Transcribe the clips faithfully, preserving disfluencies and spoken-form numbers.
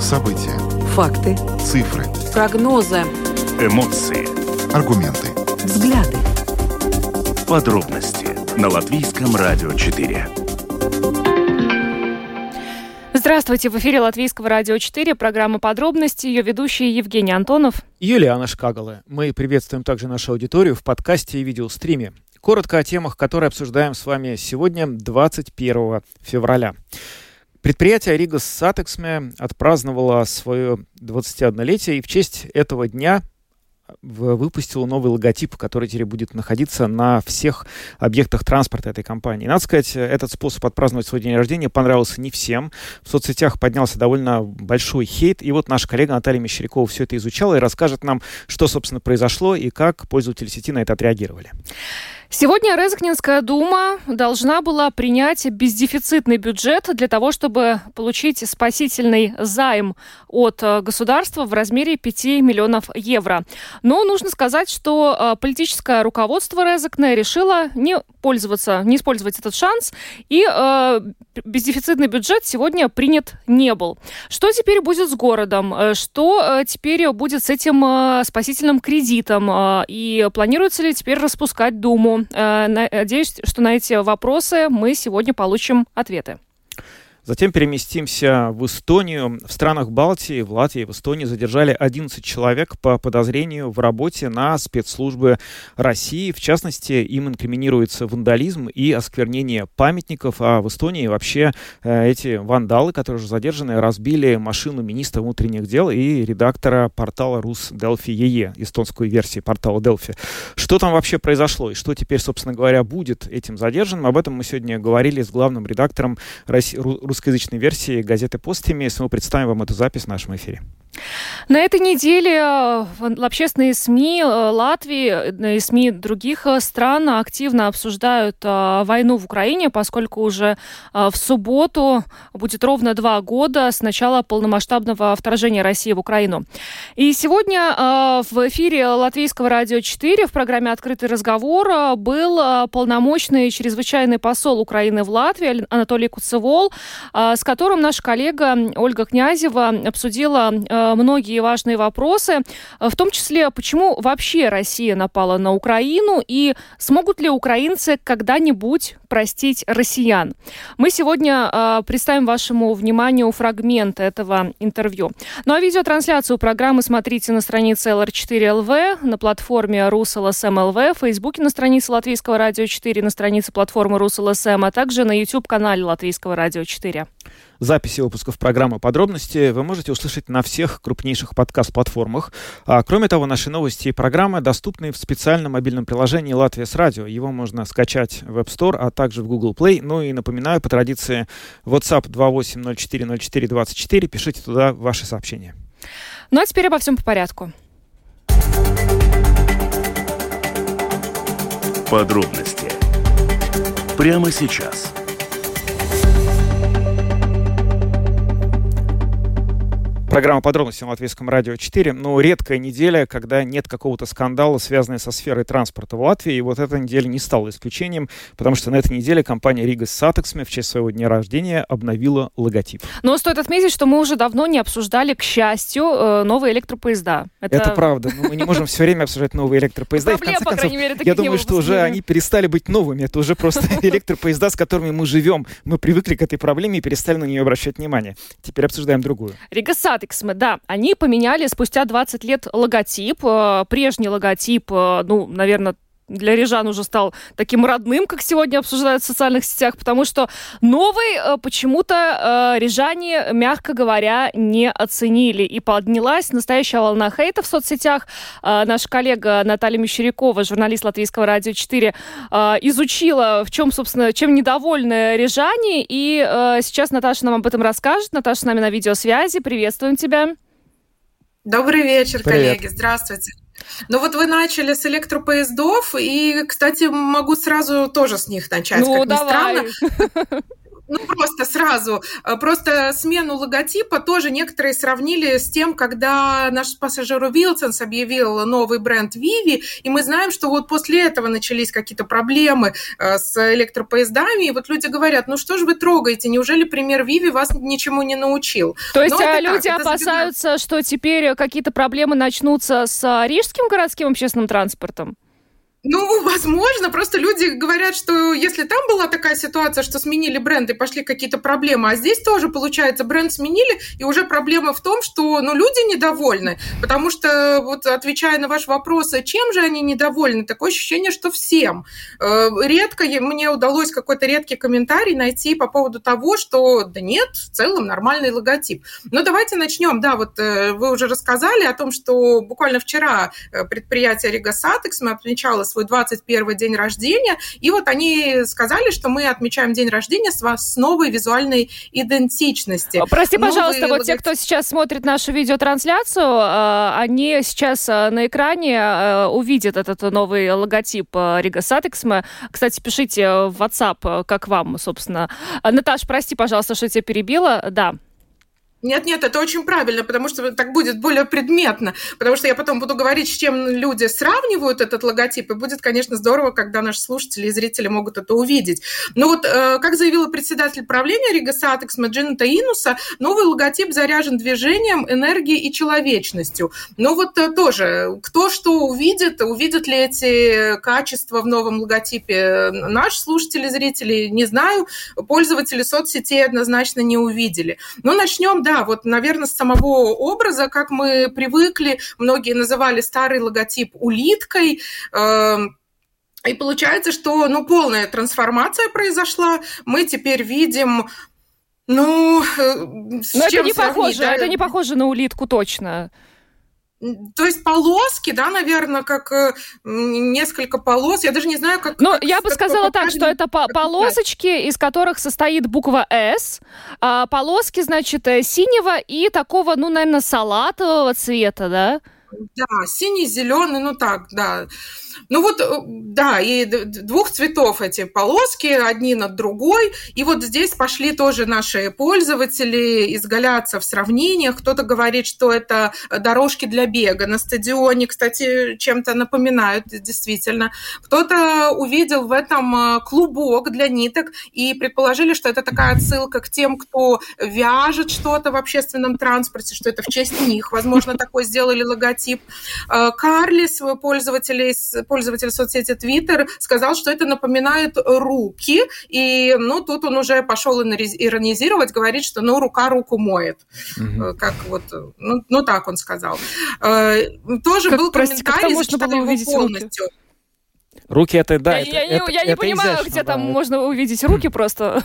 События. Факты. Цифры. Прогнозы. Эмоции. Аргументы. Взгляды. Подробности на Латвийском радио четыре. Здравствуйте, в эфире Латвийского радио четыре, программа «Подробности», ее ведущие Евгений Антонов и Юлиана Шкагалы. Мы приветствуем также нашу аудиторию в подкасте и видеостриме. Коротко о темах, которые обсуждаем с вами сегодня, двадцать первого февраля. Предприятие «Rīgas satiksme» отпраздновало свое двадцатиоднолетие, и в честь этого дня выпустила новый логотип, который теперь будет находиться на всех объектах транспорта этой компании. Надо сказать, этот способ отпраздновать свой день рождения понравился не всем. В соцсетях поднялся довольно большой хейт. И вот наша коллега Наталья Мещерякова все это изучала и расскажет нам, что, собственно, произошло и как пользователи сети на это отреагировали. Сегодня Резекненская дума должна была принять бездефицитный бюджет для того, чтобы получить спасительный займ от государства в размере пяти миллионов евро. Но нужно сказать, что политическое руководство Резекне решило не пользоваться, не использовать этот шанс, и э, бездефицитный бюджет сегодня принят не был. Что теперь будет с городом? Что теперь будет с этим спасительным кредитом? И планируется ли теперь распускать Думу? Надеюсь, что на эти вопросы мы сегодня получим ответы. Затем переместимся в Эстонию. В странах Балтии, в Латвии, в Эстонии задержали одиннадцать человек по подозрению в работе на спецслужбы России. В частности, им инкриминируется вандализм и осквернение памятников. А в Эстонии вообще эти вандалы, которые уже задержаны, разбили машину министра внутренних дел и редактора портала РусДельфи ЕЕ, эстонской версии портала Дельфи. Что там вообще произошло и что теперь, собственно говоря, будет этим задержанным? Об этом мы сегодня говорили с главным редактором России, русскоязычной версии газеты «Postimees». Мы представим вам эту запись в нашем эфире. На этой неделе общественные СМИ Латвии и СМИ других стран активно обсуждают войну в Украине, поскольку уже в субботу будет ровно два года с начала полномасштабного вторжения России в Украину. И сегодня в эфире Латвийского радио четыре в программе «Открытый разговор» был полномочный чрезвычайный посол Украины в Латвии Анатолий Куцевол, с которым наша коллега Ольга Князева обсудила многие важные вопросы, в том числе, почему вообще Россия напала на Украину и смогут ли украинцы когда-нибудь простить россиян. Мы сегодня э, представим вашему вниманию фрагмент этого интервью. Ну а видеотрансляцию программы смотрите на странице эл эр четыре эл вэ, на платформе РусЛСМ.ЛВ, в Фейсбуке на странице Латвийского радио четыре, на странице платформы РусЛСМ, а также на YouTube-канале Латвийского радио четыре. Записи выпусков программы «Подробности» вы можете услышать на всех крупнейших подкаст-платформах. А, кроме того, наши новости и программы доступны в специальном мобильном приложении «Латвия с радио». Его можно скачать в App Store, а также в Google Play. Ну и напоминаю, по традиции, WhatsApp два восемь ноль четыре ноль четыре двадцать четыре. Пишите туда ваши сообщения. Ну а теперь обо всем по порядку. Подробности. Прямо сейчас. Программа «Подробности» на Латвийском радио четыре. Но редкая неделя, когда нет какого-то скандала, связанного со сферой транспорта в Латвии. И вот эта неделя не стала исключением, потому что на этой неделе компания «Rīgas satiksme» в честь своего дня рождения обновила логотип. Но стоит отметить, что мы уже давно не обсуждали, к счастью, новые электропоезда. Это, Это правда. Но мы не можем все время обсуждать новые электропоезда. Проблем, по крайней мере, таких не было. Я думаю, что уже они перестали быть новыми. Это уже просто электропоезда, с которыми мы живем. Мы привыкли к этой проблеме и перестали на нее обращать внимание. Теперь обсуждаем другую. «Rīgas satiksme». Да, они поменяли спустя двадцать лет логотип. Прежний логотип, ну, наверное, для рижан уже стал таким родным, как сегодня обсуждают в социальных сетях, потому что новый почему-то рижане, мягко говоря, не оценили. И поднялась настоящая волна хейта в соцсетях. Наша коллега Наталья Мещерякова, журналист Латвийского радио четыре, изучила, в чем, собственно, чем недовольны рижане. И сейчас Наташа нам об этом расскажет. Наташа с нами на видеосвязи. Приветствуем тебя. Добрый вечер, Привет. Коллеги. Здравствуйте. Ну вот вы начали с электропоездов, и, кстати, могу сразу тоже с них начать, ну, как ни странно. Ну, просто сразу. Просто смену логотипа тоже некоторые сравнили с тем, когда наш пассажир Вилсонс объявил новый бренд Vivi, и мы знаем, что вот после этого начались какие-то проблемы с электропоездами, и вот люди говорят, ну что же вы трогаете, неужели пример Vivi вас ничему не научил? То есть а люди так, опасаются, что теперь какие-то проблемы начнутся с рижским городским общественным транспортом? Ну, возможно, просто люди говорят, что если там была такая ситуация, что сменили бренд и пошли какие-то проблемы, а здесь тоже, получается, бренд сменили, и уже проблема в том, что ну, люди недовольны, потому что, вот, отвечая на ваш вопрос, чем же они недовольны, такое ощущение, что всем. Редко мне удалось какой-то редкий комментарий найти по поводу того, что да нет, в целом нормальный логотип. Но давайте начнем. Да, вот вы уже рассказали о том, что буквально вчера предприятие Rīgas satiksme отмечало свой двадцать первый день рождения, и вот они сказали, что мы отмечаем день рождения с, вас, с новой визуальной идентичности. Прости, новый пожалуйста, логотип. Вот те, кто сейчас смотрит нашу видеотрансляцию, они сейчас на экране увидят этот новый логотип Rīgas satiksme. Кстати, пишите в WhatsApp, как вам, собственно. Наташ, прости, пожалуйста, что тебя перебила. Да. Нет-нет, это очень правильно, потому что так будет более предметно, потому что я потом буду говорить, с чем люди сравнивают этот логотип, и будет, конечно, здорово, когда наши слушатели и зрители могут это увидеть. Но вот, как заявила председатель правления Rīgas satiksme Маджина Тайнуса, новый логотип заряжен движением, энергией и человечностью. Но вот тоже, кто что увидит, увидят ли эти качества в новом логотипе наши слушатели и зрители, не знаю, пользователи соцсетей однозначно не увидели. Но начнем, да, Да, вот, наверное, с самого образа, как мы привыкли, многие называли старый логотип улиткой. Э- и получается, что ну, полная трансформация произошла. Мы теперь видим... Ну, с Но чем это не сравнить, похоже, да? Это не похоже на улитку точно. То есть полоски, да, наверное, как несколько полос. Я даже не знаю, как... Ну, я бы сказала так, что это полосочки, из которых состоит буква «С». Полоски, значит, синего и такого, ну, наверное, салатового цвета, да? Да, синий, зеленый, ну так, да. Ну вот, да, и двух цветов эти полоски, одни над другой. И вот здесь пошли тоже наши пользователи изгаляться в сравнениях. Кто-то говорит, что это дорожки для бега на стадионе, кстати, чем-то напоминают действительно. Кто-то увидел в этом клубок для ниток и предположили, что это такая отсылка к тем, кто вяжет что-то в общественном транспорте, что это в честь них. Возможно, такой сделали логотип. Карлис, пользователей пользователь соцсети Twitter, сказал, что это напоминает руки, и, ну, тут он уже пошел иронизировать, говорит, что, ну, рука руку моет. Mm-hmm. Как вот, ну, ну, так он сказал. Тоже как, был прости, комментарий, зачитал его полностью. Руки? Руки это, да, я, это Я, это, я это не понимаю, изящно, где да, там это... можно увидеть руки просто...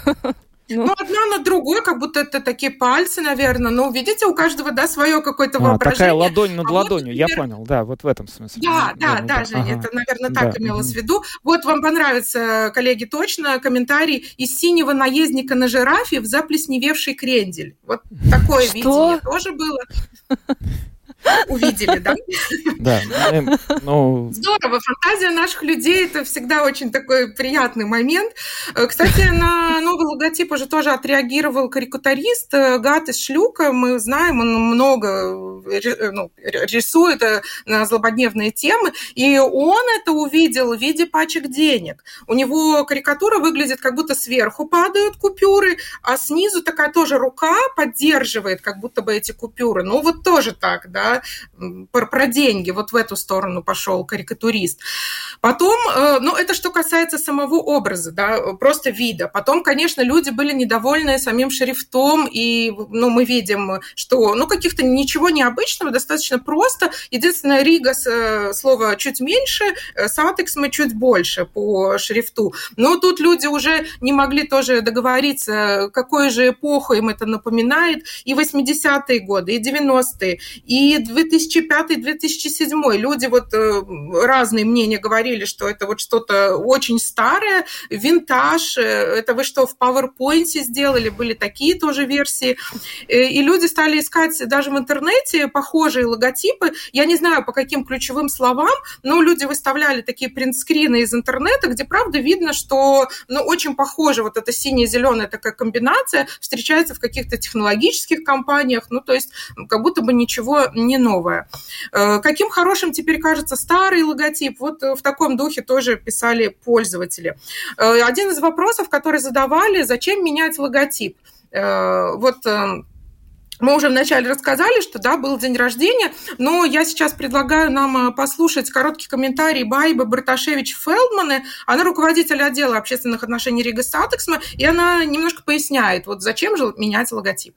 Ну. ну, одна на другой, как будто это такие пальцы, наверное. Ну, видите, у каждого, да, свое какое-то а, воображение. Такая ладонь над а ладонью, вот, например... я понял, да, вот в этом смысле. Да, да, да, Женя, ага. это, наверное, так да. имелось в виду. Вот вам понравится, коллеги, точно комментарий из синего наездника на жирафе в заплесневевший крендель. Вот такое Что? видение тоже было. Увидели, да? Да. Ну... Здорово. Фантазия наших людей – это всегда очень такой приятный момент. Кстати, на новый логотип уже тоже отреагировал карикатурист Гатис Шлюка. Мы знаем, он много ну, рисует на злободневные темы. И он это увидел в виде пачек денег. У него карикатура выглядит, как будто сверху падают купюры, а снизу такая тоже рука поддерживает, как будто бы эти купюры. Ну, вот тоже так, да. Про, про деньги, вот в эту сторону пошел карикатурист. Потом, ну, это что касается самого образа, да, просто вида. Потом, конечно, люди были недовольны самим шрифтом, и, ну, мы видим, что, ну, каких-то ничего необычного, достаточно просто. Единственное, Rīgas слово чуть меньше, satiksme чуть больше по шрифту. Но тут люди уже не могли тоже договориться, какую же эпоху им это напоминает. И восьмидесятые годы, и девяностые, и две тысячи пятый - две тысячи седьмой. Люди вот разные мнения говорили, что это вот что-то очень старое, винтаж, это вы что, в PowerPoint сделали, были такие тоже версии. И люди стали искать даже в интернете похожие логотипы. Я не знаю, по каким ключевым словам, но люди выставляли такие принтскрины из интернета, где, правда, видно, что ну, очень похоже вот эта синяя-зеленая такая комбинация встречается в каких-то технологических компаниях, ну, то есть как будто бы ничего не новое. Каким хорошим теперь кажется старый логотип? Вот в таком духе тоже писали пользователи. Один из вопросов, который задавали, зачем менять логотип? Вот... Мы уже вначале рассказали, что, да, был день рождения, но я сейчас предлагаю нам послушать короткий комментарий Байбы Барташевич Фелдмана. Она руководитель отдела общественных отношений Rīgas satiksme, и она немножко поясняет, вот зачем же менять логотип.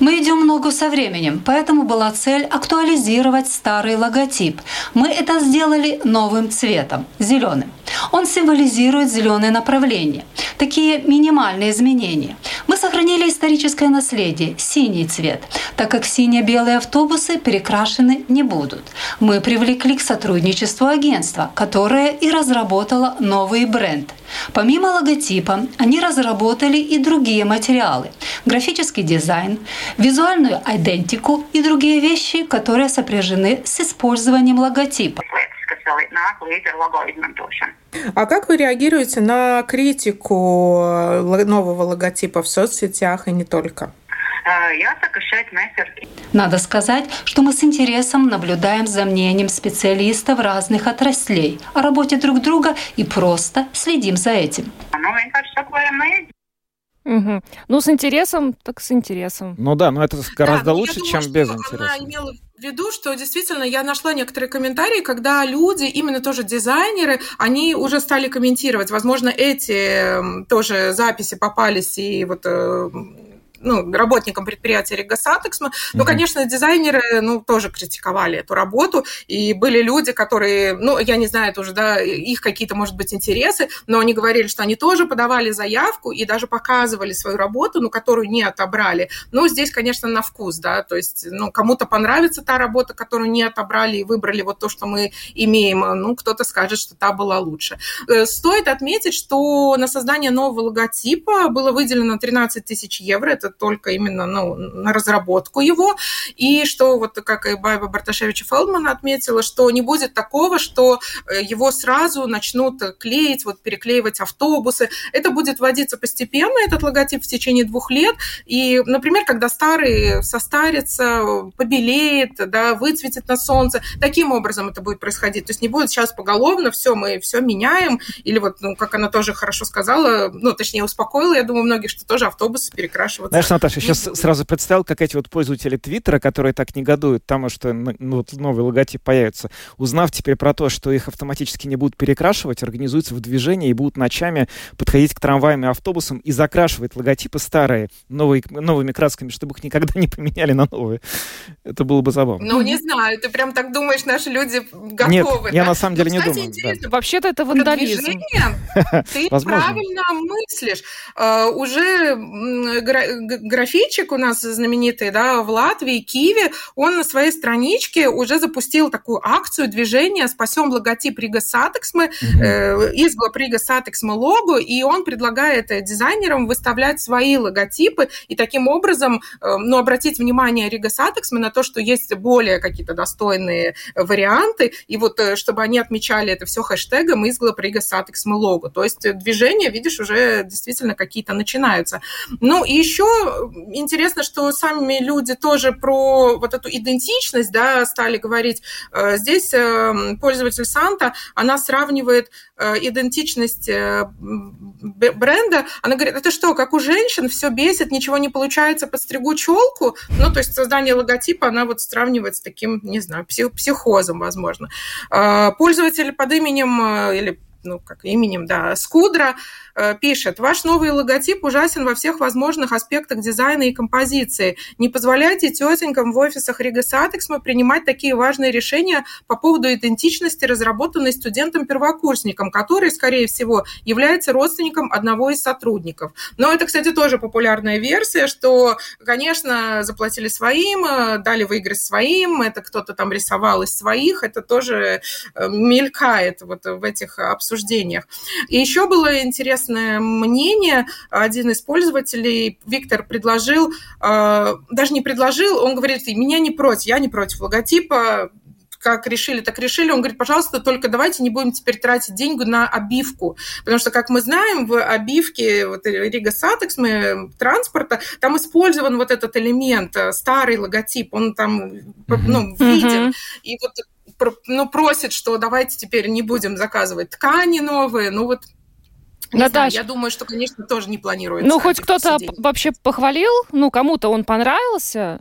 Мы идем ногу со временем, поэтому была цель актуализировать старый логотип. Мы это сделали новым цветом – зеленым. Он символизирует зеленое направление. Такие минимальные изменения. Мы сохранили историческое наследие – синий цвет, так как сине-белые автобусы перекрашены не будут. Мы привлекли к сотрудничеству агентство, которое и разработало новый бренд. Помимо логотипа, они разработали и другие материалы – графический дизайн, визуальную идентику и другие вещи, которые сопряжены с использованием логотипа. А как вы реагируете на критику нового логотипа в соцсетях и не только? Надо сказать, что мы с интересом наблюдаем за мнением специалистов разных отраслей о работе друг друга и просто следим за этим. Угу. Ну, с интересом, так с интересом. Ну да, но это гораздо да, лучше, думаю, чем без интереса. В виду, что действительно я нашла некоторые комментарии, когда люди, именно тоже дизайнеры, они уже стали комментировать. Возможно, эти тоже записи попались и вот... ну, работникам предприятия Rīgas satiksme. Ну, конечно, дизайнеры, ну, тоже критиковали эту работу, и были люди, которые, ну, я не знаю, это уже, да, их какие-то, может быть, интересы, но они говорили, что они тоже подавали заявку и даже показывали свою работу, ну, которую не отобрали. Ну, здесь, конечно, на вкус, да, то есть, ну, кому-то понравится та работа, которую не отобрали и выбрали вот то, что мы имеем, ну, кто-то скажет, что та была лучше. Стоит отметить, что на создание нового логотипа было выделено тринадцать тысяч евро, это только именно ну, на разработку его. И что, вот как и Байба Барташевича Фелдмана отметила, что не будет такого, что его сразу начнут клеить, вот, переклеивать автобусы. Это будет вводиться постепенно, этот логотип, в течение двух лет. И, например, когда старый состарится, побелеет, да, выцветит на солнце, таким образом это будет происходить. То есть не будет сейчас поголовно, все, мы все меняем. Или вот, ну, как она тоже хорошо сказала, ну, точнее, успокоила, я думаю, многих, что тоже автобусы перекрашиваются. Знаешь, Наташа, сейчас сразу представил, как эти вот пользователи Твиттера, которые так негодуют тому, что ну, вот новый логотип появится, узнав теперь про то, что их автоматически не будут перекрашивать, организуются в движении и будут ночами подходить к трамваям и автобусам и закрашивать логотипы старые новые, новыми красками, чтобы их никогда не поменяли на новые. Это было бы забавно. Ну, не знаю, ты прям так думаешь, наши люди готовы. Нет, да? Я на самом деле ну, кстати, не думаю. Да. Вообще-то это вандализм. Это ты правильно мыслишь. А, уже гра- Графичик у нас знаменитый, да, в Латвии, Киеве, он на своей страничке уже запустил такую акцию движения «Спасем логотип Rīgas satiksme», mm-hmm. изглоб Rīgas satiksme лого, и он предлагает дизайнерам выставлять свои логотипы и таким образом, ну, обратить внимание Rīgas satiksme на то, что есть более какие-то достойные варианты, и вот чтобы они отмечали это все хэштегом «изглоб Rīgas satiksme лого». То есть движения, видишь, уже действительно какие-то начинаются. Ну, и еще интересно, что сами люди тоже про вот эту идентичность, да, стали говорить. Здесь пользователь Санта, она сравнивает идентичность бренда. Она говорит, это что, как у женщин, все бесит, ничего не получается, подстригу челку. Ну, то есть создание логотипа, она вот сравнивает с таким, не знаю, психозом, возможно. Пользователь под именем или ну, как именем, да, Скудра, пишет: «Ваш новый логотип ужасен во всех возможных аспектах дизайна и композиции. Не позволяйте тетенькам в офисах Rīgas satiksme принимать такие важные решения по поводу идентичности, разработанной студентом-первокурсником, который, скорее всего, является родственником одного из сотрудников». Но это, кстати, тоже популярная версия, что, конечно, заплатили своим, дали выиграть своим, это кто-то там рисовал из своих, это тоже мелькает вот в этих обсуждениях. И еще было интересное мнение, один из пользователей, Виктор, предложил, даже не предложил, он говорит: меня не против, я не против логотипа, как решили, так решили. Он говорит: пожалуйста, только давайте не будем теперь тратить деньги на обивку. Потому что, как мы знаем, в обивке вот, Rīgas satiksme транспорта, там использован вот этот элемент, старый логотип, он там ну, виден. Mm-hmm. И вот ну, просит, что давайте теперь не будем заказывать ткани новые. Ну вот, не Наташа, знаю, я думаю, что, конечно, тоже не планируется. Ну хоть кто-то посидеть. Вообще похвалил, ну кому-то он понравился.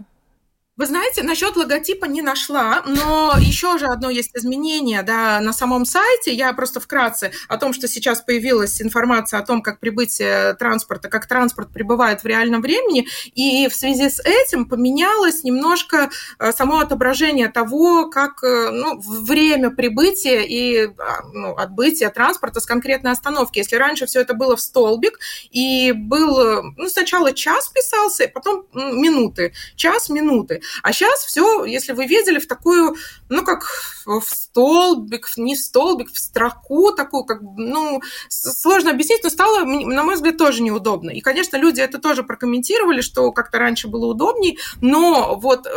Вы знаете, насчет логотипа не нашла, но еще же одно есть изменение, да, на самом сайте. Я просто вкратце о том, что сейчас появилась информация о том, как прибытие транспорта, как транспорт прибывает в реальном времени, и в связи с этим поменялось немножко само отображение того, как ну, время прибытия и ну, отбытия транспорта с конкретной остановки. Если раньше все это было в столбик, и был, ну, сначала час писался, потом минуты, час, минуты. А сейчас все, если вы видели, в такую, ну, как в столбик, не в столбик, в строку такую, как, ну, сложно объяснить, но стало, на мой взгляд, тоже неудобно. И, конечно, люди это тоже прокомментировали, что как-то раньше было удобней, но вот,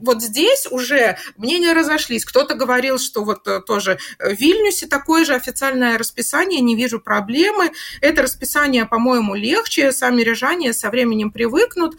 вот здесь уже мнения разошлись. Кто-то говорил, что вот тоже в Вильнюсе такое же официальное расписание, не вижу проблемы. Это расписание, по-моему, легче, сами рижане со временем привыкнут.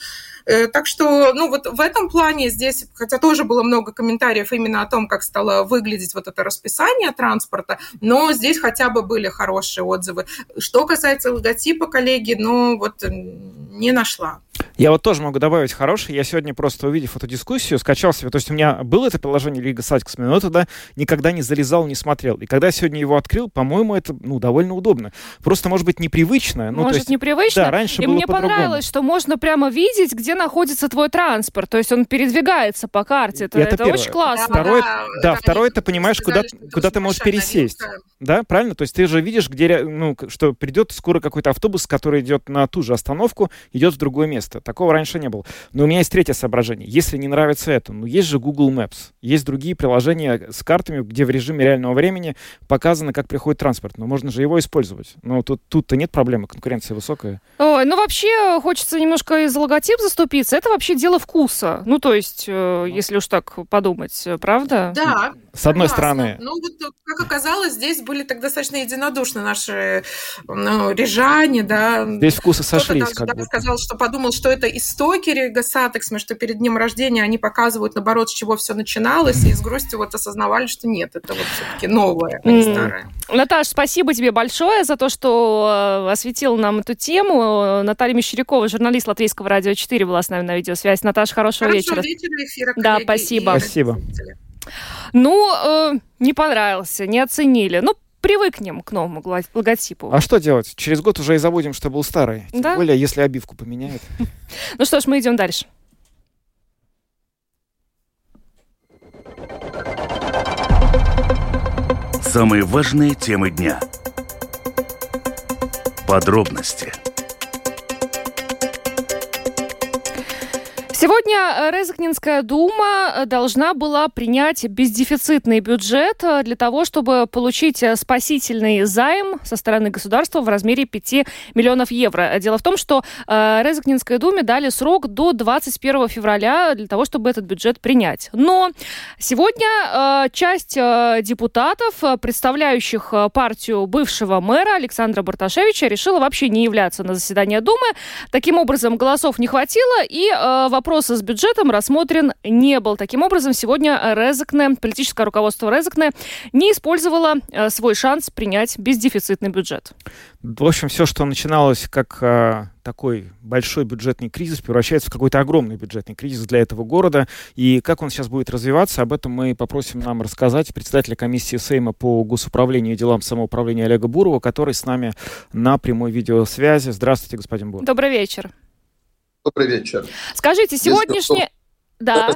Так что, ну, вот в этом плане здесь, хотя тоже было много комментариев именно о том, как стало выглядеть вот это расписание транспорта, но здесь хотя бы были хорошие отзывы. Что касается логотипа, коллеги, ну, вот не нашла. Я вот тоже могу добавить хороший. Я сегодня просто, увидев эту дискуссию, скачал себе. То есть у меня было это приложение Rīgas satiksme, но я туда никогда не залезал, не смотрел. И когда я сегодня его открыл, по-моему, это ну, довольно удобно. Просто, может быть, непривычно. Ну, может, то есть, непривычно? Да, раньше и было по-другому. И мне понравилось, что можно прямо видеть, где находится твой транспорт. То есть он передвигается по карте. Это, это, это очень классно. Второе, да, да, да, второе ты понимаешь, сказали, куда, куда ты можешь пересесть. Наверное. Да, правильно? То есть ты же видишь, где, ну, что придет скоро какой-то автобус, который идет на ту же остановку, идет в другое место. Такого раньше не было. Но у меня есть третье соображение. Если не нравится это, ну есть же Google Maps, есть другие приложения с картами, где в режиме реального времени показано, как приходит транспорт. Но можно же его использовать. Но тут, тут-то нет проблемы, конкуренция высокая. Ой, ну вообще хочется немножко и за логотип заступиться. Это вообще дело вкуса. Ну то есть, э, если уж так подумать, правда? Да. С одной классно. Стороны. Ну вот, как оказалось, здесь были так достаточно единодушны наши ну, рижане, да. Здесь вкусы сошлись. Кто-то даже сказал, что подумал, что это истоки Rīgas satiksme, что перед днем рождения они показывают, наоборот, с чего все начиналось, и с грустью вот осознавали, что нет, это вот все-таки новое, а не старое. Наташ, спасибо тебе большое за то, что осветила нам эту тему. Наталья Мещерякова, журналист Латвийского радио четыре, была с нами на видеосвязь. Наташа, хорошего, хорошего вечера. Хорошего вечера, эфира, коллеги. Да, спасибо. Спасибо. Ну, э, не понравился, не оценили. Ну, привыкнем к новому логотипу. А что делать? Через год уже и забудем, что был старый. Тем да? более, если обивку поменяют. Ну что ж, мы идем дальше. Самые важные темы дня. Подробности. Сегодня Резекненская дума должна была принять бездефицитный бюджет для того, чтобы получить спасительный займ со стороны государства в размере пять миллионов евро. Дело в том, что Резекненской думе дали срок до двадцать первого февраля для того, чтобы этот бюджет принять. Но сегодня часть депутатов, представляющих партию бывшего мэра Александра Барташевича, решила вообще не являться на заседание думы. Таким образом, голосов не хватило, и вопрос вопроса с бюджетом рассмотрен не был. Таким образом, сегодня Резекне, политическое руководство Резекне не использовало свой шанс принять бездефицитный бюджет. В общем, все, что начиналось как такой большой бюджетный кризис, превращается в какой-то огромный бюджетный кризис для этого города. И как он сейчас будет развиваться, об этом мы попросим нам рассказать председателя комиссии Сейма по госуправлению и делам самоуправления Олега Бурова, который с нами на прямой видеосвязи. Здравствуйте, господин Буров. Добрый вечер. Добрый вечер. Скажите, сегодняшнее... Да.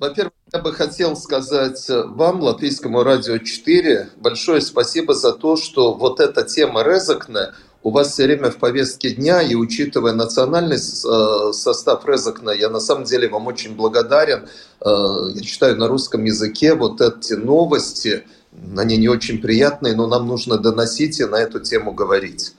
Во-первых, я бы хотел сказать вам, Латвийскому радио четыре, большое спасибо за то, что вот эта тема Резекне у вас все время в повестке дня, и учитывая национальный состав Резекне, я на самом деле вам очень благодарен. Я читаю на русском языке вот эти новости, они не очень приятные, но нам нужно доносить и на эту тему говорить.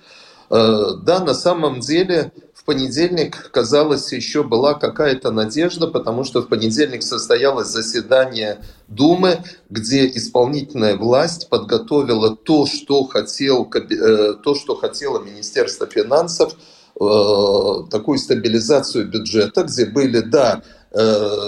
Да, на самом деле в понедельник, казалось, еще была какая-то надежда, потому что в понедельник состоялось заседание Думы, где исполнительная власть подготовила то, что, хотел, то, что хотело Министерство финансов, такую стабилизацию бюджета, где были, да,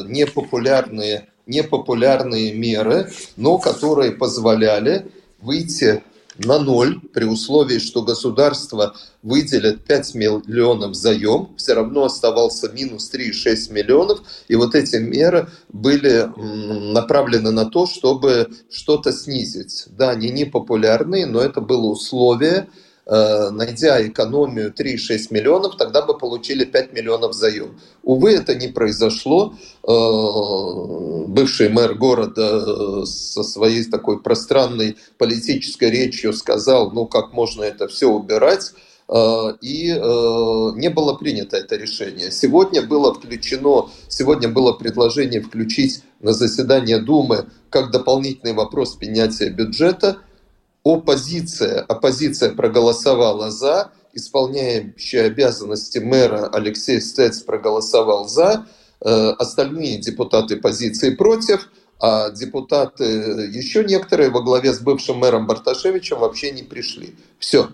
непопулярные, непопулярные меры, но которые позволяли выйти на ноль, при условии, что государство выделит пять миллионов заем, все равно оставался минус три целых шесть десятых миллионов, и вот эти меры были направлены на то, чтобы что-то снизить. Да, они не популярные, но это было условие. Найдя экономию три целых шесть десятых миллионов, тогда бы получили пять миллионов заем. Увы, это не произошло. Бывший мэр города со своей такой пространной политической речью сказал, ну как можно это все убирать, и не было принято это решение. Сегодня было включено, сегодня было предложение включить на заседание Думы как дополнительный вопрос принятия бюджета. Оппозиция, оппозиция проголосовала «за», исполняющий обязанности мэра Алексей Стец проголосовал «за», остальные депутаты оппозиции «против», а депутаты еще некоторые во главе с бывшим мэром Барташевичем вообще не пришли. Все.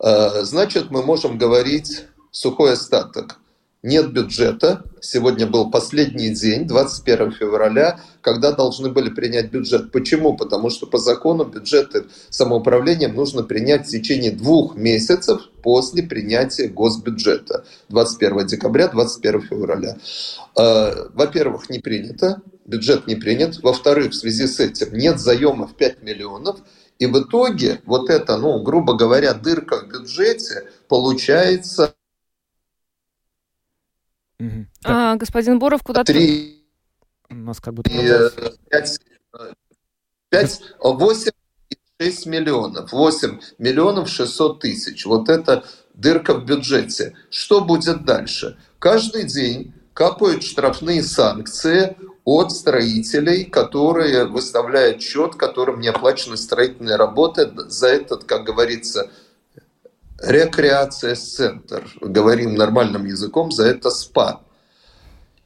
Значит, мы можем говорить «сухой остаток». Нет бюджета. Сегодня был последний день, двадцать первого февраля, когда должны были принять бюджет. Почему? Потому что по закону бюджеты самоуправлением нужно принять в течение двух месяцев после принятия госбюджета. двадцать первого декабря, двадцать первого февраля. Во-первых, не принято. Бюджет не принят. Во-вторых, в связи с этим нет заемов пять миллионов. И в итоге вот эта, ну, грубо говоря, дырка в бюджете получается... Угу. А, господин Буров, куда-то... Три, у нас как будто... Пять, пять, восемь, шесть миллионов. Восемь миллионов шестьсот тысяч. Вот это дырка в бюджете. Что будет дальше? Каждый день капают штрафные санкции от строителей, которые выставляют счет, которым не оплачены строительные работы за этот, как говорится... рекреация-центр, говорим нормальным языком, за это СПА.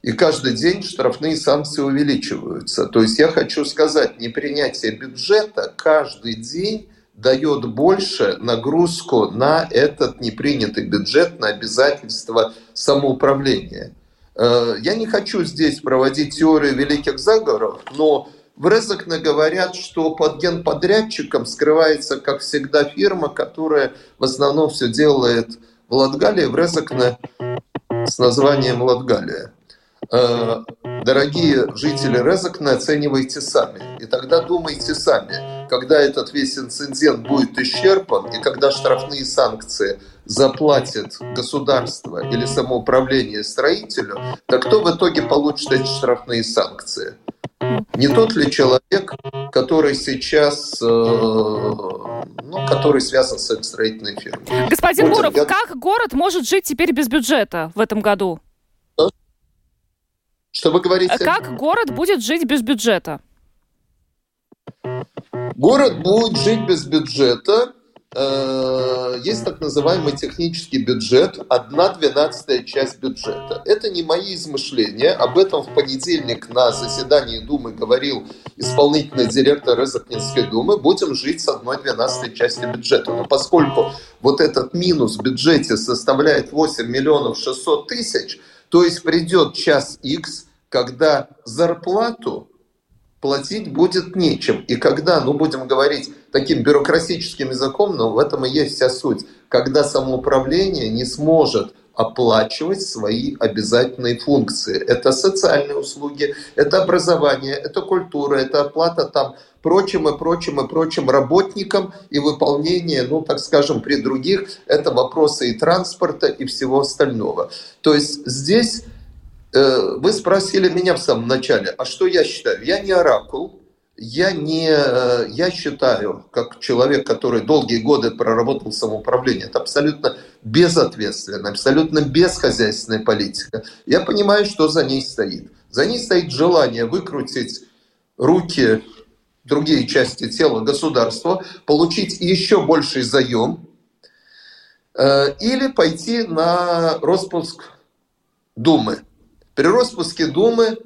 И каждый день штрафные санкции увеличиваются. То есть я хочу сказать, непринятие бюджета каждый день дает больше нагрузку на этот непринятый бюджет, на обязательства самоуправления. Я не хочу здесь проводить теорию великих заговоров, но... В Резекне говорят, что под генподрядчиком скрывается, как всегда, фирма, которая в основном все делает в Латгалии, в Резекне с названием Латгалия. Дорогие жители Резекне, оценивайте сами. И тогда думайте сами, когда этот весь инцидент будет исчерпан, и когда штрафные санкции заплатит государство или самоуправление строителю, то кто в итоге получит эти штрафные санкции? Не тот ли человек, который сейчас, э, ну, который связан с этой строительной фирмой? Господин вот Буров, я... как город может жить теперь без бюджета в этом году? Что вы говорите? Как город будет жить без бюджета? Город будет жить без бюджета, э, есть так называемый технический бюджет, одна двенадцатая часть бюджета. Это не мои измышления, об этом в понедельник на заседании Думы говорил исполнительный директор Резекненской думы, будем жить с одной двенадцатой части бюджета. Но поскольку вот этот минус в бюджете составляет восемь миллионов шестьсот тысяч, то есть придет час X, когда зарплату платить будет нечем. И когда, ну будем говорить таким бюрократическим языком, но в этом и есть вся суть, когда самоуправление не сможет оплачивать свои обязательные функции. Это социальные услуги, это образование, это культура, это оплата там прочим и прочим и прочим работникам и выполнение, ну так скажем, при других, это вопросы и транспорта и всего остального. То есть здесь э, вы спросили меня в самом начале, а что я считаю? Я не оракул. Я, не, я считаю, как человек, который долгие годы проработал в самоуправлении, это абсолютно безответственная, абсолютно бесхозяйственная политика. Я понимаю, что за ней стоит. За ней стоит желание выкрутить руки, другие части тела государства, получить еще больший заем э, или пойти на распуск Думы. При распуске Думы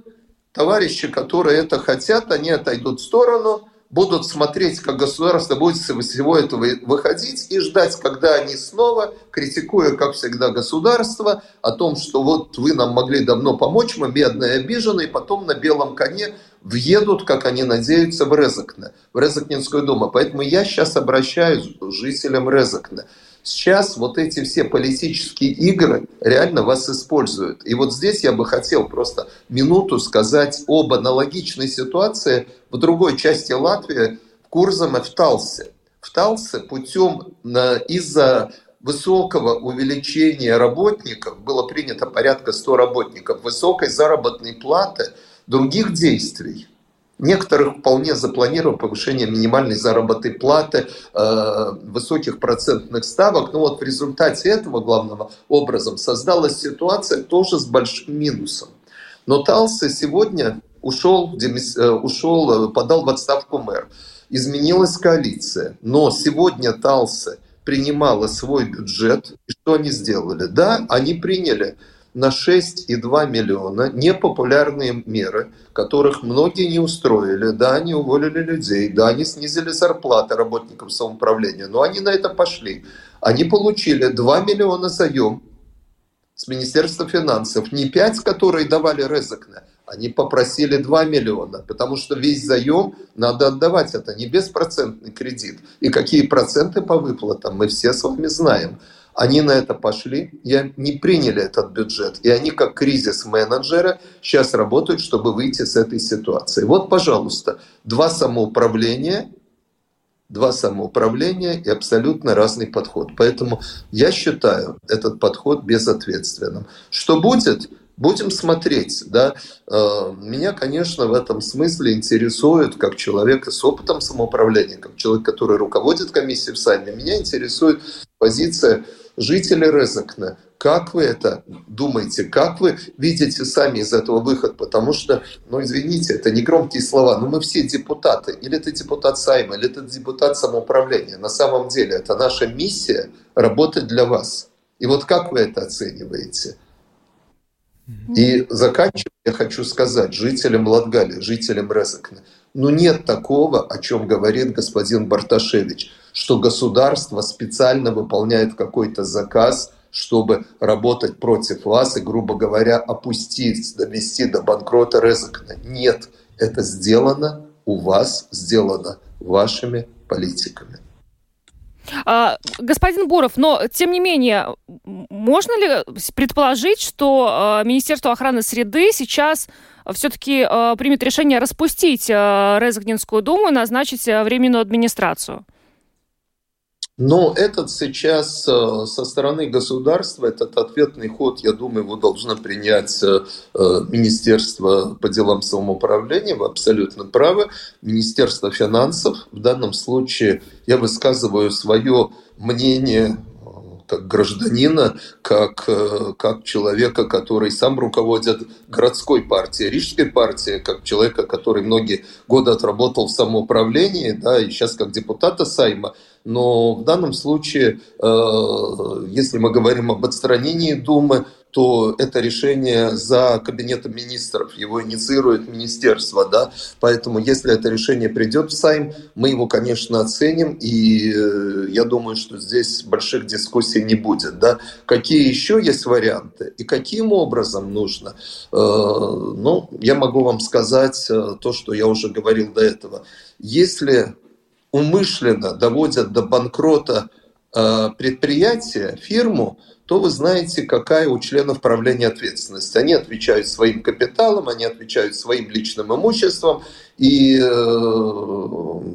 товарищи, которые это хотят, они отойдут в сторону, будут смотреть, как государство будет из всего этого выходить и ждать, когда они снова, критикуя, как всегда, государство, о том, что вот вы нам могли давно помочь, мы бедные обиженные, потом на белом коне въедут, как они надеются, в Резекне, в Резекненскую думу. Поэтому я сейчас обращаюсь к жителям Резекне. Сейчас вот эти все политические игры реально вас используют. И вот здесь я бы хотел просто минуту сказать об аналогичной ситуации в другой части Латвии, в Курзаме, в Талсе. В Талсе путем из-за высокого увеличения работников, было принято порядка сто работников, высокой заработной платы, других действий. Некоторых вполне запланировано повышение минимальной заработной платы, э, высоких процентных ставок. Но вот в результате этого, главным образом, создалась ситуация тоже с большим минусом. Но Талса сегодня ушел, ушел, подал в отставку мэр. Изменилась коалиция. Но сегодня Талса принимала свой бюджет. И что они сделали? Да, они приняли на шесть целых два миллиона непопулярные меры, которых многие не устроили. Да, они уволили людей, да, они снизили зарплаты работникам самоуправления, но они на это пошли. Они получили два миллиона заем с Министерства финансов. Не пять, которые давали Резекне, они попросили два миллиона, потому что весь заем надо отдавать. Это не беспроцентный кредит. И какие проценты по выплатам мы все с вами знаем. Они на это пошли, я не приняли этот бюджет. И они, как кризис-менеджеры, сейчас работают, чтобы выйти с этой ситуации. Вот, пожалуйста, два самоуправления, два самоуправления и абсолютно разный подход. Поэтому я считаю этот подход безответственным. Что будет? Будем смотреть. Да? Меня, конечно, в этом смысле интересует, как человека с опытом самоуправления, как человек, который руководит комиссией в Сейме, меня интересует позиция жителей Резекне. Как вы это думаете? Как вы видите сами из этого выход? Потому что, ну извините, это не громкие слова, но мы все депутаты. Или ты депутат Сейма, или ты депутат самоуправления. На самом деле это наша миссия работать для вас. И вот как вы это оцениваете? И заканчивая, я хочу сказать жителям Латгалии, жителям Резекне, ну нет такого, о чем говорит господин Барташевич, что государство специально выполняет какой-то заказ, чтобы работать против вас и, грубо говоря, опустить, довести до банкрота Резекне. Нет, это сделано у вас, сделано вашими политиками. А, господин Буров, но, тем не менее, можно ли предположить, что э, Министерство охраны среды сейчас все-таки э, примет решение распустить э, Резекненскую думу и назначить э, временную администрацию? Но этот сейчас со стороны государства, этот ответный ход, я думаю, его должно принять Министерство по делам самоуправления, вы абсолютно правы, Министерство финансов. В данном случае я высказываю свое мнение так, гражданина, как, как человека, который сам руководит городской партией, рижской партией, как человека, который многие годы отработал в самоуправлении, да, и сейчас как депутата Сейма. Но в данном случае, если мы говорим об отстранении Думы, то это решение за кабинетом министров, его инициирует министерство, да, поэтому если это решение придет в Сейм, мы его, конечно, оценим, и я думаю, что здесь больших дискуссий не будет, да. Какие еще есть варианты и каким образом нужно? Ну, я могу вам сказать то, что я уже говорил до этого. Если умышленно доводят до банкрота предприятие, фирму, то вы знаете, какая у членов правления ответственность. Они отвечают своим капиталом, они отвечают своим личным имуществом, и э,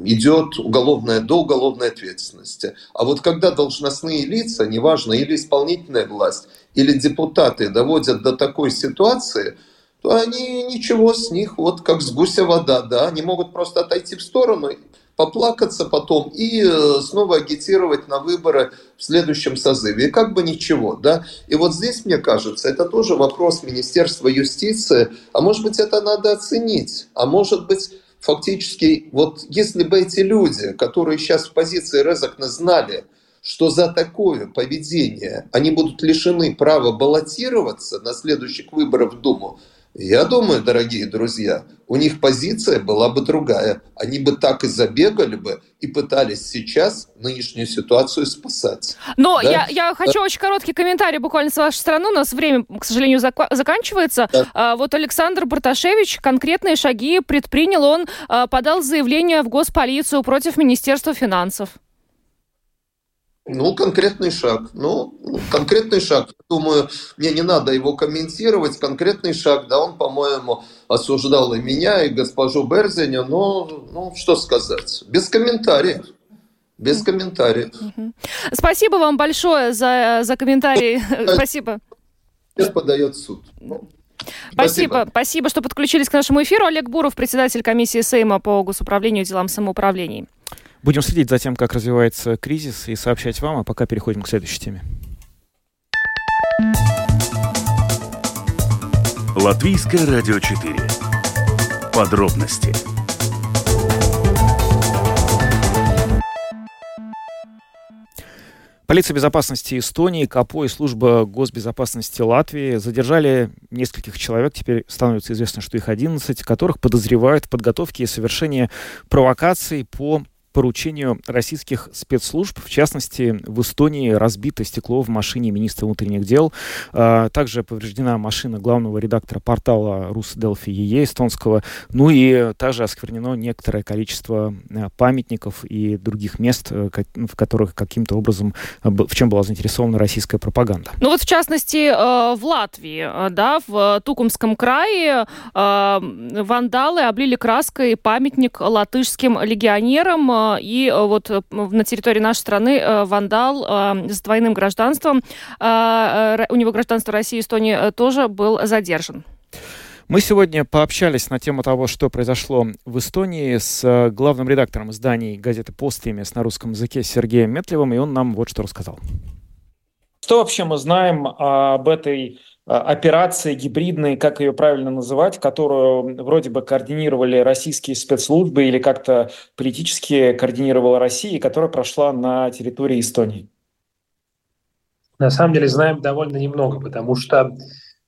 идет уголовная, до уголовной ответственности. А вот когда должностные лица, неважно, или исполнительная власть, или депутаты доводят до такой ситуации, то они ничего с них, вот как с гуся вода, да, они могут просто отойти в сторону, поплакаться потом и снова агитировать на выборы в следующем созыве. И как бы ничего, да. И вот здесь, мне кажется, это тоже вопрос Министерства юстиции. А может быть, это надо оценить. А может быть, фактически, вот если бы эти люди, которые сейчас в позиции Резекне, знали, что за такое поведение они будут лишены права баллотироваться на следующих выборах в Думу, я думаю, дорогие друзья, у них позиция была бы другая. Они бы так и забегали бы и пытались сейчас нынешнюю ситуацию спасать. Но да? я, я хочу да. очень короткий комментарий буквально с вашей стороны. У нас время, к сожалению, зак- заканчивается. Да. А, вот Александр Барташевич конкретные шаги предпринял. Он а, подал заявление в госполицию против Министерства финансов. Ну, конкретный шаг. Ну, конкретный шаг. Думаю, мне не надо его комментировать. Конкретный шаг, да, он, по-моему, осуждал и меня, и госпожу Берзиню. Но, ну, что сказать? Без комментариев. Без комментариев. Uh-huh. Спасибо вам большое за, за комментарий. Спасибо. Сейчас подает суд. Спасибо. Спасибо. Спасибо, что подключились к нашему эфиру. Олег Буров, председатель комиссии Сейма по госуправлению и делам самоуправлений. Будем следить за тем, как развивается кризис, и сообщать вам, а пока переходим к следующей теме. Латвийское радио четыре. Подробности. Полиция безопасности Эстонии, КАПО и служба госбезопасности Латвии задержали нескольких человек, теперь становится известно, что их одиннадцать, которых подозревают в подготовке и совершении провокаций по поручению российских спецслужб. В частности, в Эстонии разбито стекло в машине министра внутренних дел. Также повреждена машина главного редактора портала РусДельфи ЕЕ эстонского. Ну и также осквернено некоторое количество памятников и других мест, в которых каким-то образом, в чем была заинтересована российская пропаганда. Ну вот в частности в Латвии, да, в Тукумском крае вандалы облили краской памятник латышским легионерам. И вот на территории нашей страны вандал с двойным гражданством, у него гражданство России и Эстонии, тоже был задержан. Мы сегодня пообщались на тему того, что произошло в Эстонии, с главным редактором изданий газеты Postimees на русском языке Сергеем Метлевым, и он нам вот что рассказал. Что вообще мы знаем об этой операции гибридной, как ее правильно называть, которую вроде бы координировали российские спецслужбы или как-то политически координировала Россия, которая прошла на территории Эстонии? На самом деле знаем довольно немного, потому что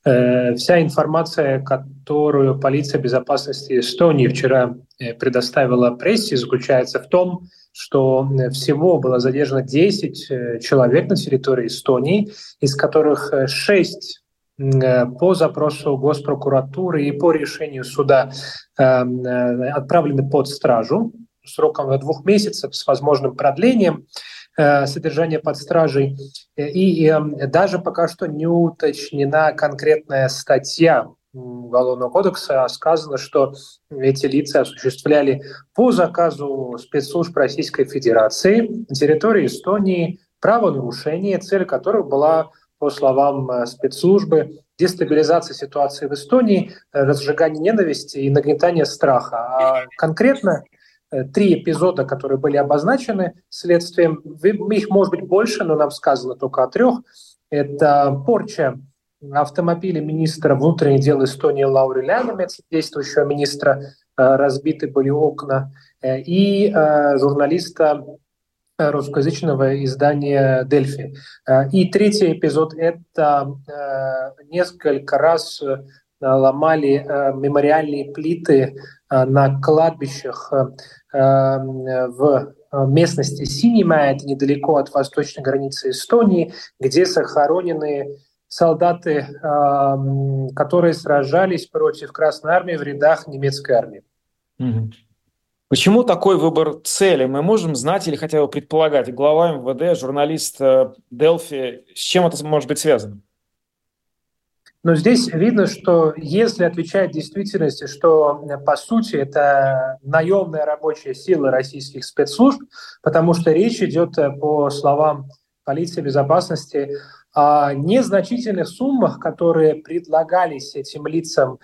э, вся информация, которую полиция безопасности Эстонии вчера э, предоставила прессе, заключается в том, что всего было задержано десять человек на территории Эстонии, из которых шесть по запросу Госпрокуратуры и по решению суда отправлены под стражу сроком двух месяцев с возможным продлением содержания под стражей. И даже пока что не уточнена конкретная статья Уголовного кодекса. Сказано, что эти лица осуществляли по заказу спецслужб Российской Федерации на территории Эстонии правонарушение, цель которых была, по словам спецслужбы, дестабилизация ситуации в Эстонии, разжигание ненависти и нагнетание страха. А конкретно три эпизода, которые были обозначены следствием. Их может быть больше, но нам сказано только о трех. Это порча автомобиля министра внутренних дел Эстонии Лаури Лянемец, действующего министра, разбиты были окна, и журналиста русскоязычного издания «Дельфи». И третий эпизод – это несколько раз ломали мемориальные плиты на кладбищах в местности Синима, это недалеко от восточной границы Эстонии, где сохранены солдаты, которые сражались против Красной армии в рядах немецкой армии. Почему такой выбор цели? Мы можем знать или хотя бы предполагать? Глава эм вэ дэ, журналист «Дельфи», с чем это может быть связано? Но здесь видно, что если отвечать действительности, что по сути это наемная рабочая сила российских спецслужб, потому что речь идет, по словам полиции безопасности, о незначительных суммах, которые предлагались этим лицам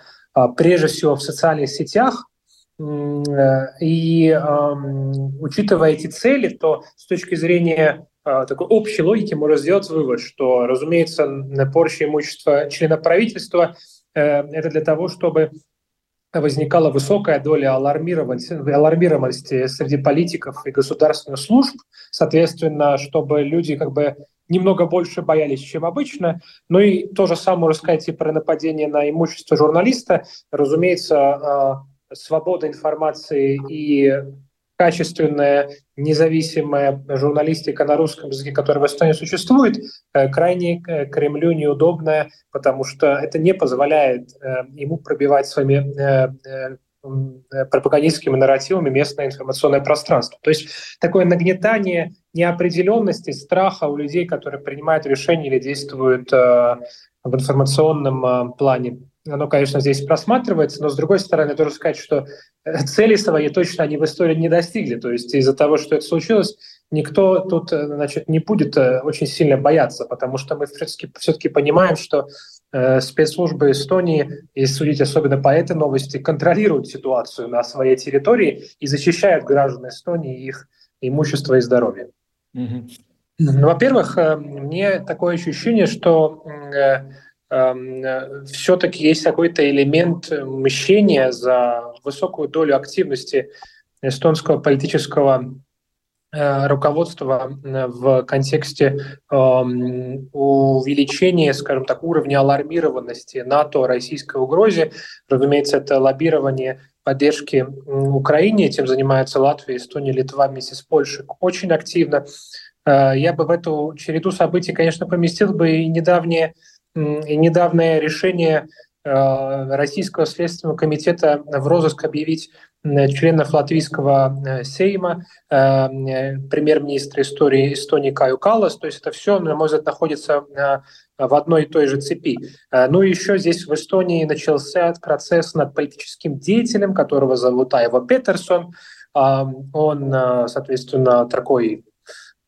прежде всего в социальных сетях. И э, учитывая эти цели, то с точки зрения э, такой общей логики можно сделать вывод, что, разумеется, порча имущества члена правительства э, это для того, чтобы возникала высокая доля алармированности, алармированности среди политиков и государственных служб, соответственно, чтобы люди как бы немного больше боялись, чем обычно. Ну и то же самое можно сказать и про нападение на имущество журналиста. Разумеется, э, свобода информации и качественная, независимая журналистика на русском языке, которая в Эстонии существует, крайне Кремлю неудобная, потому что это не позволяет ему пробивать своими пропагандистскими нарративами местное информационное пространство. То есть такое нагнетание неопределенности, страха у людей, которые принимают решения или действуют в информационном плане. Оно, конечно, здесь просматривается, но, с другой стороны, тоже сказать, что цели свои точно они в истории не достигли. То есть из-за того, что это случилось, никто тут, значит, не будет очень сильно бояться, потому что мы все-таки, все-таки понимаем, что э, спецслужбы Эстонии, и судить особенно по этой новости, контролируют ситуацию на своей территории и защищают граждан Эстонии, их имущество и здоровье. Mm-hmm. Ну, во-первых, э, мне такое ощущение, что... Э, все-таки есть какой-то элемент мщения за высокую долю активности эстонского политического руководства в контексте увеличения, скажем так, уровня алармированности НАТО российской угрозе. Разумеется, это лоббирование поддержки Украине, этим занимаются Латвия, Эстония, Литва вместе с Польшей очень активно. Я бы в эту череду событий, конечно, поместил бы и недавнее И недавнее решение Российского следственного комитета в розыск объявить членов латвийского Сейма, премьер-министра истории Эстонии Каю Каллас. То есть это все, на мой взгляд, находится в одной и той же цепи. Ну и еще здесь в Эстонии начался процесс над политическим деятелем, которого зовут Айва Петерсон. Он, соответственно, такой...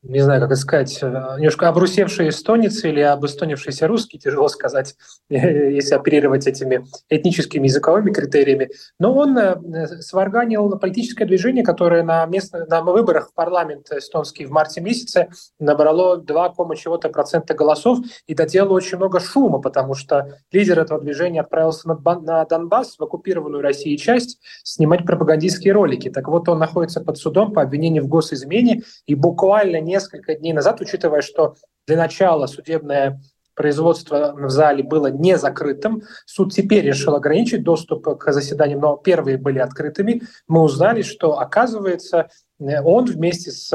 не знаю, как это сказать, немножко обрусевшие эстонец или обэстонившийся русский, тяжело сказать, если оперировать этими этническими языковыми критериями. Но он сварганил политическое движение, которое на, местных, на выборах в парламент эстонский в марте месяце набрало два целых чего-то процента голосов и доделало очень много шума, потому что лидер этого движения отправился на Донбасс, в оккупированную Россией часть, снимать пропагандистские ролики. Так вот, он находится под судом по обвинению в госизмене, и буквально не несколько дней назад, учитывая, что для начала судебное производство в зале было не закрытым, суд теперь решил ограничить доступ к заседаниям, но первые были открытыми, мы узнали, что, оказывается, он вместе с,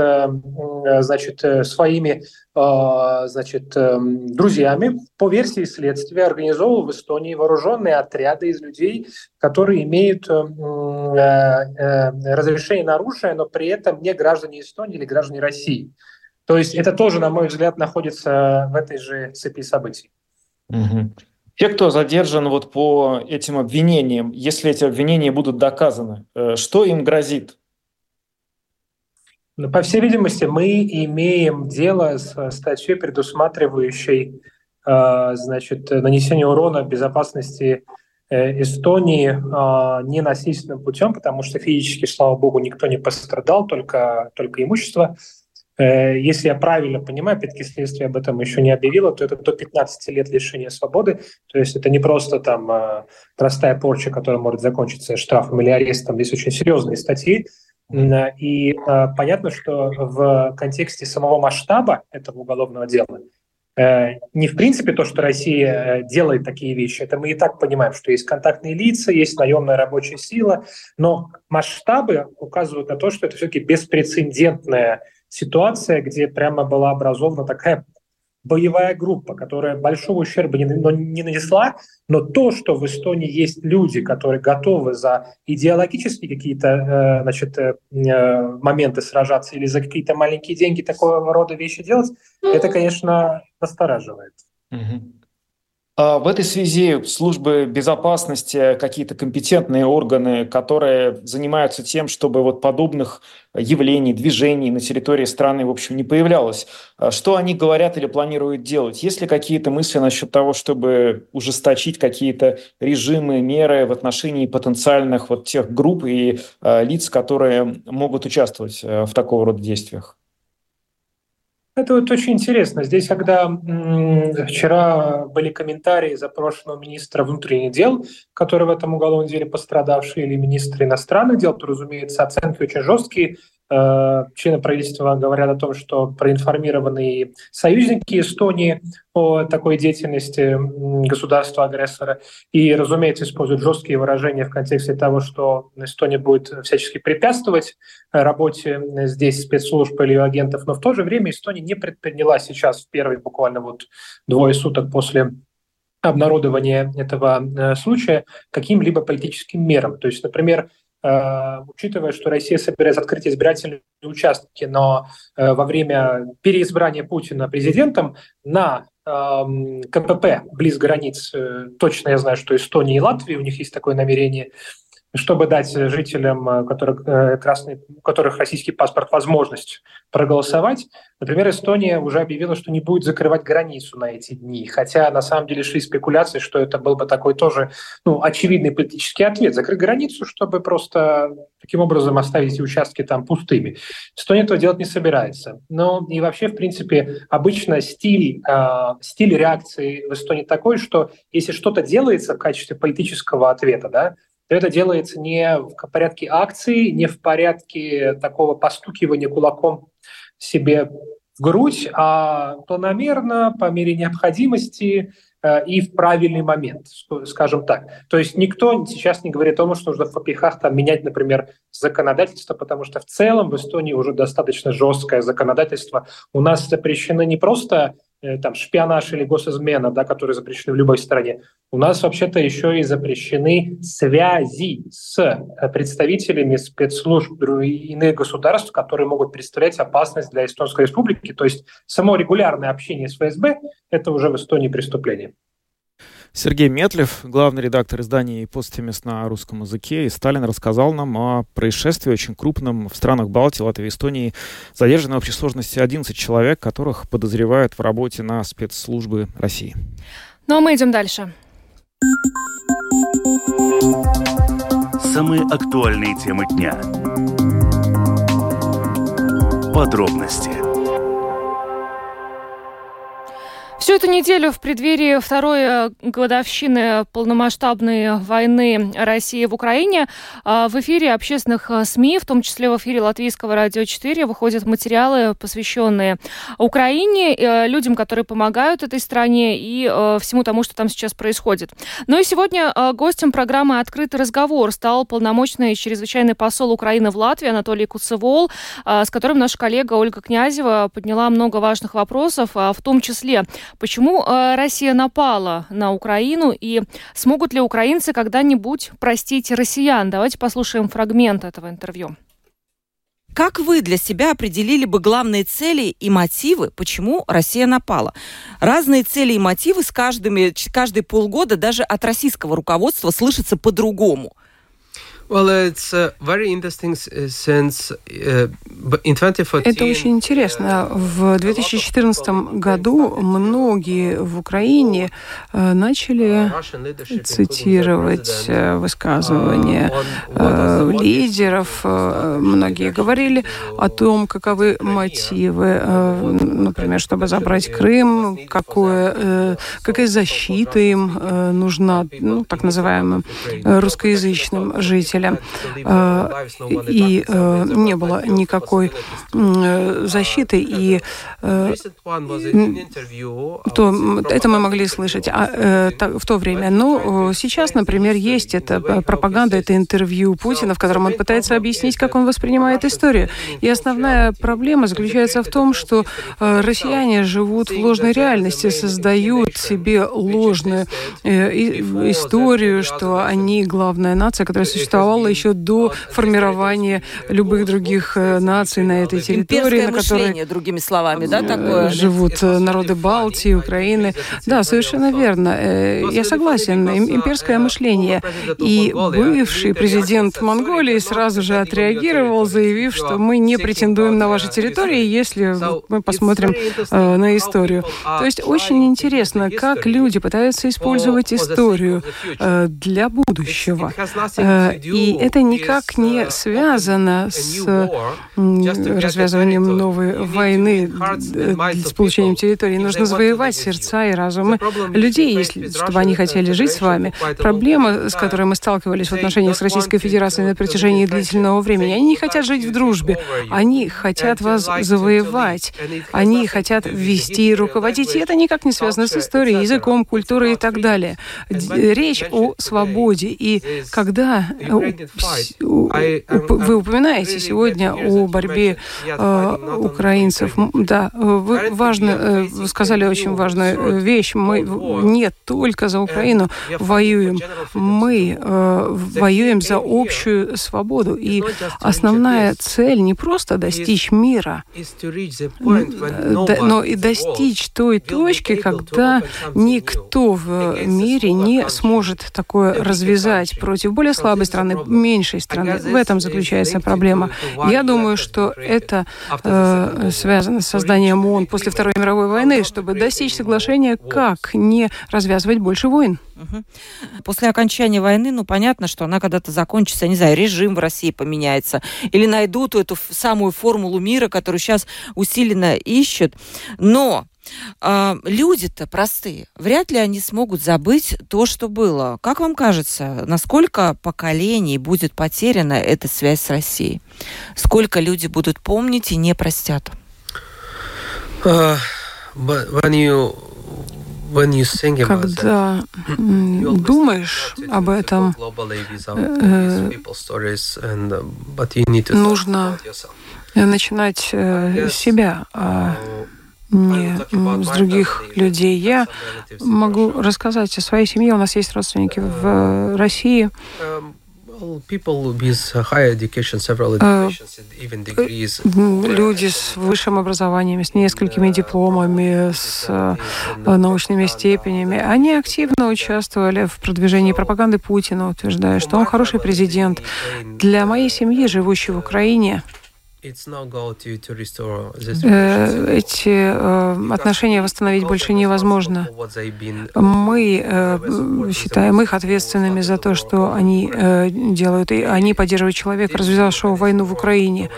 значит, своими, значит, друзьями по версии следствия организовывал в Эстонии вооруженные отряды из людей, которые имеют разрешение на оружие, но при этом не граждане Эстонии или граждане России. То есть это тоже, на мой взгляд, находится в этой же цепи событий. Угу. Те, кто задержан вот по этим обвинениям, если эти обвинения будут доказаны, что им грозит? По всей видимости, мы имеем дело с статьей, предусматривающей, значит, нанесение урона безопасности Эстонии ненасильственным путем, потому что физически, слава богу, никто не пострадал, только, только имущество. Если я правильно понимаю, опять-таки следствие об этом еще не объявило, то это до пятнадцати лет лишения свободы. То есть это не просто там простая порча, которая может закончиться штрафом или арестом. Здесь очень серьезные статьи. И понятно, что в контексте самого масштаба этого уголовного дела не в принципе то, что Россия делает такие вещи. Это мы и так понимаем, что есть контактные лица, есть наемная рабочая сила, но масштабы указывают на то, что это все-таки беспрецедентная ситуация, где прямо была образована такая боевая группа, которая большого ущерба не, не нанесла, но то, что в Эстонии есть люди, которые готовы за идеологические какие-то значит, моменты сражаться или за какие-то маленькие деньги такого рода вещи делать, это, конечно, настораживает. Угу. В этой связи службы безопасности, какие-то компетентные органы, которые занимаются тем, чтобы вот подобных явлений, движений на территории страны, в общем, не появлялось. Что они говорят или планируют делать? Есть ли какие-то мысли насчет того, чтобы ужесточить какие-то режимы, меры в отношении потенциальных вот тех групп и лиц, которые могут участвовать в такого рода действиях? Это вот очень интересно. Здесь, когда м- вчера были комментарии запрошенного министра внутренних дел, который в этом уголовном деле пострадавший, или министра иностранных дел, то, разумеется, оценки очень жесткие. Э- члены правительства говорят о том, что проинформированы союзники Эстонии о такой деятельности государства-агрессора. И, разумеется, используют жесткие выражения в контексте того, что Эстония будет всячески препятствовать работе здесь спецслужб или агентов. Но в то же время Эстония не предприняла сейчас в первые буквально вот двое суток после обнародования этого случая каким-либо политическим мерам. То есть, например, учитывая, что Россия собирается открыть избирательные участки, но во время переизбрания Путина президентом на ка пэ пэ близ границ, точно я знаю, что Эстония и Латвия, у них есть такое намерение, чтобы дать жителям, которых, красный, у которых российский паспорт, возможность проголосовать. Например, Эстония уже объявила, что не будет закрывать границу на эти дни. Хотя на самом деле шли спекуляции, что это был бы такой тоже ну, очевидный политический ответ. Закрыть границу, чтобы просто таким образом оставить эти участки там пустыми. Эстония этого делать не собирается. Ну и вообще, в принципе, обычно стиль, э, стиль реакции в Эстонии такой, что если что-то делается в качестве политического ответа, да, то это делается не в порядке акции, не в порядке такого постукивания кулаком себе в грудь, а планомерно, по мере необходимости и в правильный момент, скажем так. То есть никто сейчас не говорит о том, что нужно в попыхах там менять, например, законодательство, потому что в целом в Эстонии уже достаточно жесткое законодательство. У нас запрещены не просто там, шпионаж или госизмена, да, которые запрещены в любой стране. У нас вообще-то еще и запрещены связи с представителями спецслужб иных государств, которые могут представлять опасность для Эстонской Республики. То есть само регулярное общение с эф эс бэ – это уже в Эстонии преступление. Сергей Метлев, главный редактор издания «Постимес» на русском языке, и Сталин рассказал нам о происшествии очень крупном в странах Балтии, Латвии, Эстонии. Задержаны в общей сложности одиннадцать человек, которых подозревают в работе на спецслужбы России. Ну а мы идем дальше. Самые актуальные темы дня. Подробности. Всю эту неделю в преддверии второй годовщины полномасштабной войны России в Украине в эфире общественных СМИ, в том числе в эфире Латвийского радио четыре, выходят материалы, посвященные Украине, людям, которые помогают этой стране и всему тому, что там сейчас происходит. Ну и сегодня гостем программы «Открытый разговор» стал полномочный чрезвычайный посол Украины в Латвии Анатолий Куцевол, с которым наша коллега Ольга Князева подняла много важных вопросов, в том числе почему Россия напала на Украину и смогут ли украинцы когда-нибудь простить россиян? Давайте послушаем фрагмент этого интервью. Как вы для себя определили бы главные цели и мотивы, почему Россия напала? Разные цели и мотивы с каждыми, каждые полгода даже от российского руководства слышатся по-другому. Это очень интересно. В две тысячи четырнадцатом году многие в Украине начали цитировать высказывания лидеров. Многие говорили о том, каковы мотивы, например, чтобы забрать Крым, какое, какая защита им нужна, ну, так называемым русскоязычным жителям. И не было никакой защиты. И то, это мы могли слышать в то время. Но сейчас, например, есть эта пропаганда, это интервью Путина, в котором он пытается объяснить, как он воспринимает историю. И основная проблема заключается в том, что россияне живут в ложной реальности, создают себе ложную историю, что они главная нация, которая существовала еще до формирования любых других наций на этой территории, на которой, другими словами, да, такое? Живут народы Балтии, Украины. Да, совершенно верно. Я согласен. Имперское мышление. И бывший президент Монголии сразу же отреагировал, заявив, что мы не претендуем на ваши территории, если мы посмотрим на историю. То есть очень интересно, как люди пытаются использовать историю для будущего. И это никак не связано с развязыванием новой войны, с получением территории. Нужно завоевать сердца и разумы людей, если, чтобы они хотели жить с вами. Проблема, с которой мы сталкивались в отношениях с Российской Федерацией на протяжении длительного времени, они не хотят жить в дружбе, они хотят вас завоевать, они хотят вести и руководить. И это никак не связано с историей, языком, культурой и так далее. Речь о свободе. И когда вы упоминаете сегодня о борьбе э, украинцев. Да, вы важно, э, вы сказали очень важную вещь. Мы не только за Украину воюем, мы э, воюем за общую свободу. И основная цель не просто достичь мира, но и достичь той точки, когда никто в мире не сможет такое развязать против более слабых страны, меньшей страны. В этом заключается проблема. Я думаю, что это э, связано с созданием ООН после Второй мировой войны, чтобы достичь соглашения, как не развязывать больше войн. После окончания войны, ну, понятно, что она когда-то закончится, я не знаю, режим в России поменяется, или найдут эту самую формулу мира, которую сейчас усиленно ищут. Но э, люди-то простые, вряд ли они смогут забыть то, что было. Как вам кажется, насколько поколений будет потеряна эта связь с Россией? Сколько люди будут помнить и не простят? Uh, when you... Когда думаешь об этом, нужно начинать с себя, а не с других людей. Я могу рассказать о своей семье. У нас есть родственники в России. Люди с высшим образованием, с несколькими дипломами, с научными степенями, они активно участвовали в продвижении пропаганды Путина, утверждая, что он хороший президент. Для моей семьи, живущей в Украине, эти отношения восстановить больше невозможно. Мы считаем их ответственными за то, что они делают, и они поддерживают человека, развязавшего войну в Украине.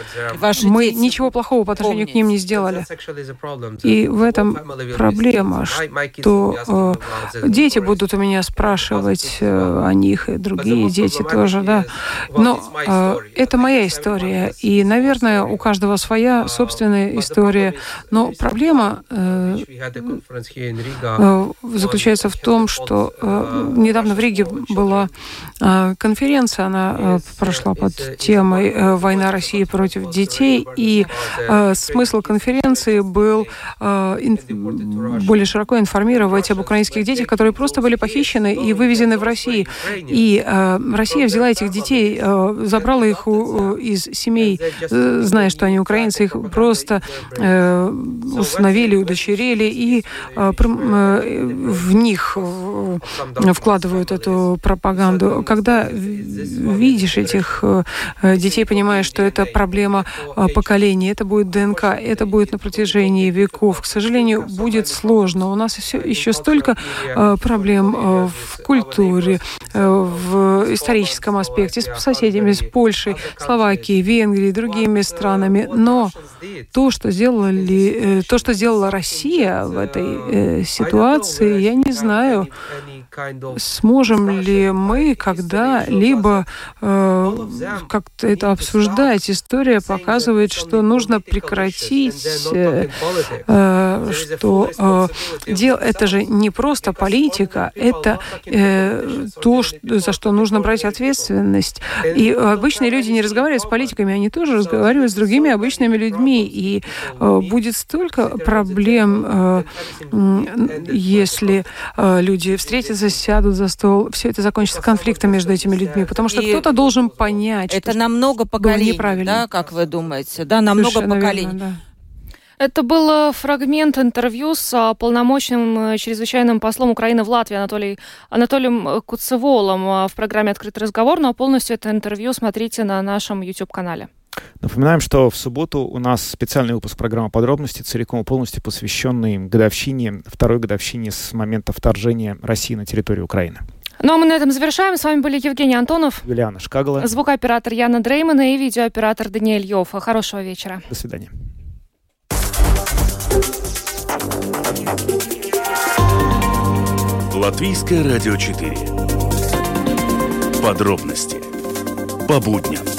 Мы ничего плохого по отношению к ним не сделали. И в этом проблема, что дети будут у меня спрашивать о них, и другие дети тоже, да. Но это моя история, и, наверное, у каждого своя собственная история, но проблема э, э, заключается в том, что э, недавно в Риге была э, конференция, она э, прошла под темой э, «Война России против детей», и э, смысл конференции был э, ин, более широко информировать об украинских детях, которые просто были похищены и вывезены в Россию. И э, Россия взяла этих детей, э, забрала их у, из семей, э, зная, что они украинцы, их просто э, установили, удочерили и э, э, в них вкладывают эту пропаганду. Когда видишь этих детей, понимаешь, что это проблема поколения, это будет ДНК, это будет на протяжении веков. К сожалению, будет сложно. У нас все, еще столько проблем в культуре, в историческом аспекте, с соседями, с Польшей, Словакией, Венгрией, другими странами. Но то, что сделали, то, что сделала Россия в этой ситуации, я не знаю, сможем ли мы когда-либо э, как-то это обсуждать. История показывает, что нужно прекратить, э, э, что э, дел, это же не просто политика, это э, то, что, за что нужно брать ответственность. И обычные люди не разговаривают с политиками, они тоже разговаривают с другими обычными людьми. И э, будет столько проблем, э, э, если э, люди встретятся, сядут за стол, все это закончится конфликтом между этими людьми, потому что и кто-то должен понять, это что намного поколений, да, как вы думаете, да, намного Совершенно поколений. Верно, да. Это был фрагмент интервью с полномочным чрезвычайным послом Украины в Латвии Анатолий, Анатолием Куцеволом в программе «Открытый разговор», но полностью это интервью смотрите на нашем YouTube-канале. Напоминаем, что в субботу у нас специальный выпуск программы «Подробности», целиком и полностью посвященный годовщине, второй годовщине с момента вторжения России на территорию Украины. Ну а мы на этом завершаем. С вами были Евгений Антонов, Юлиана Шкагала, звукооператор Яна Дреймана и видеооператор Даниил Йово. Хорошего вечера. До свидания. Латвийское радио четыре. Подробности по будням.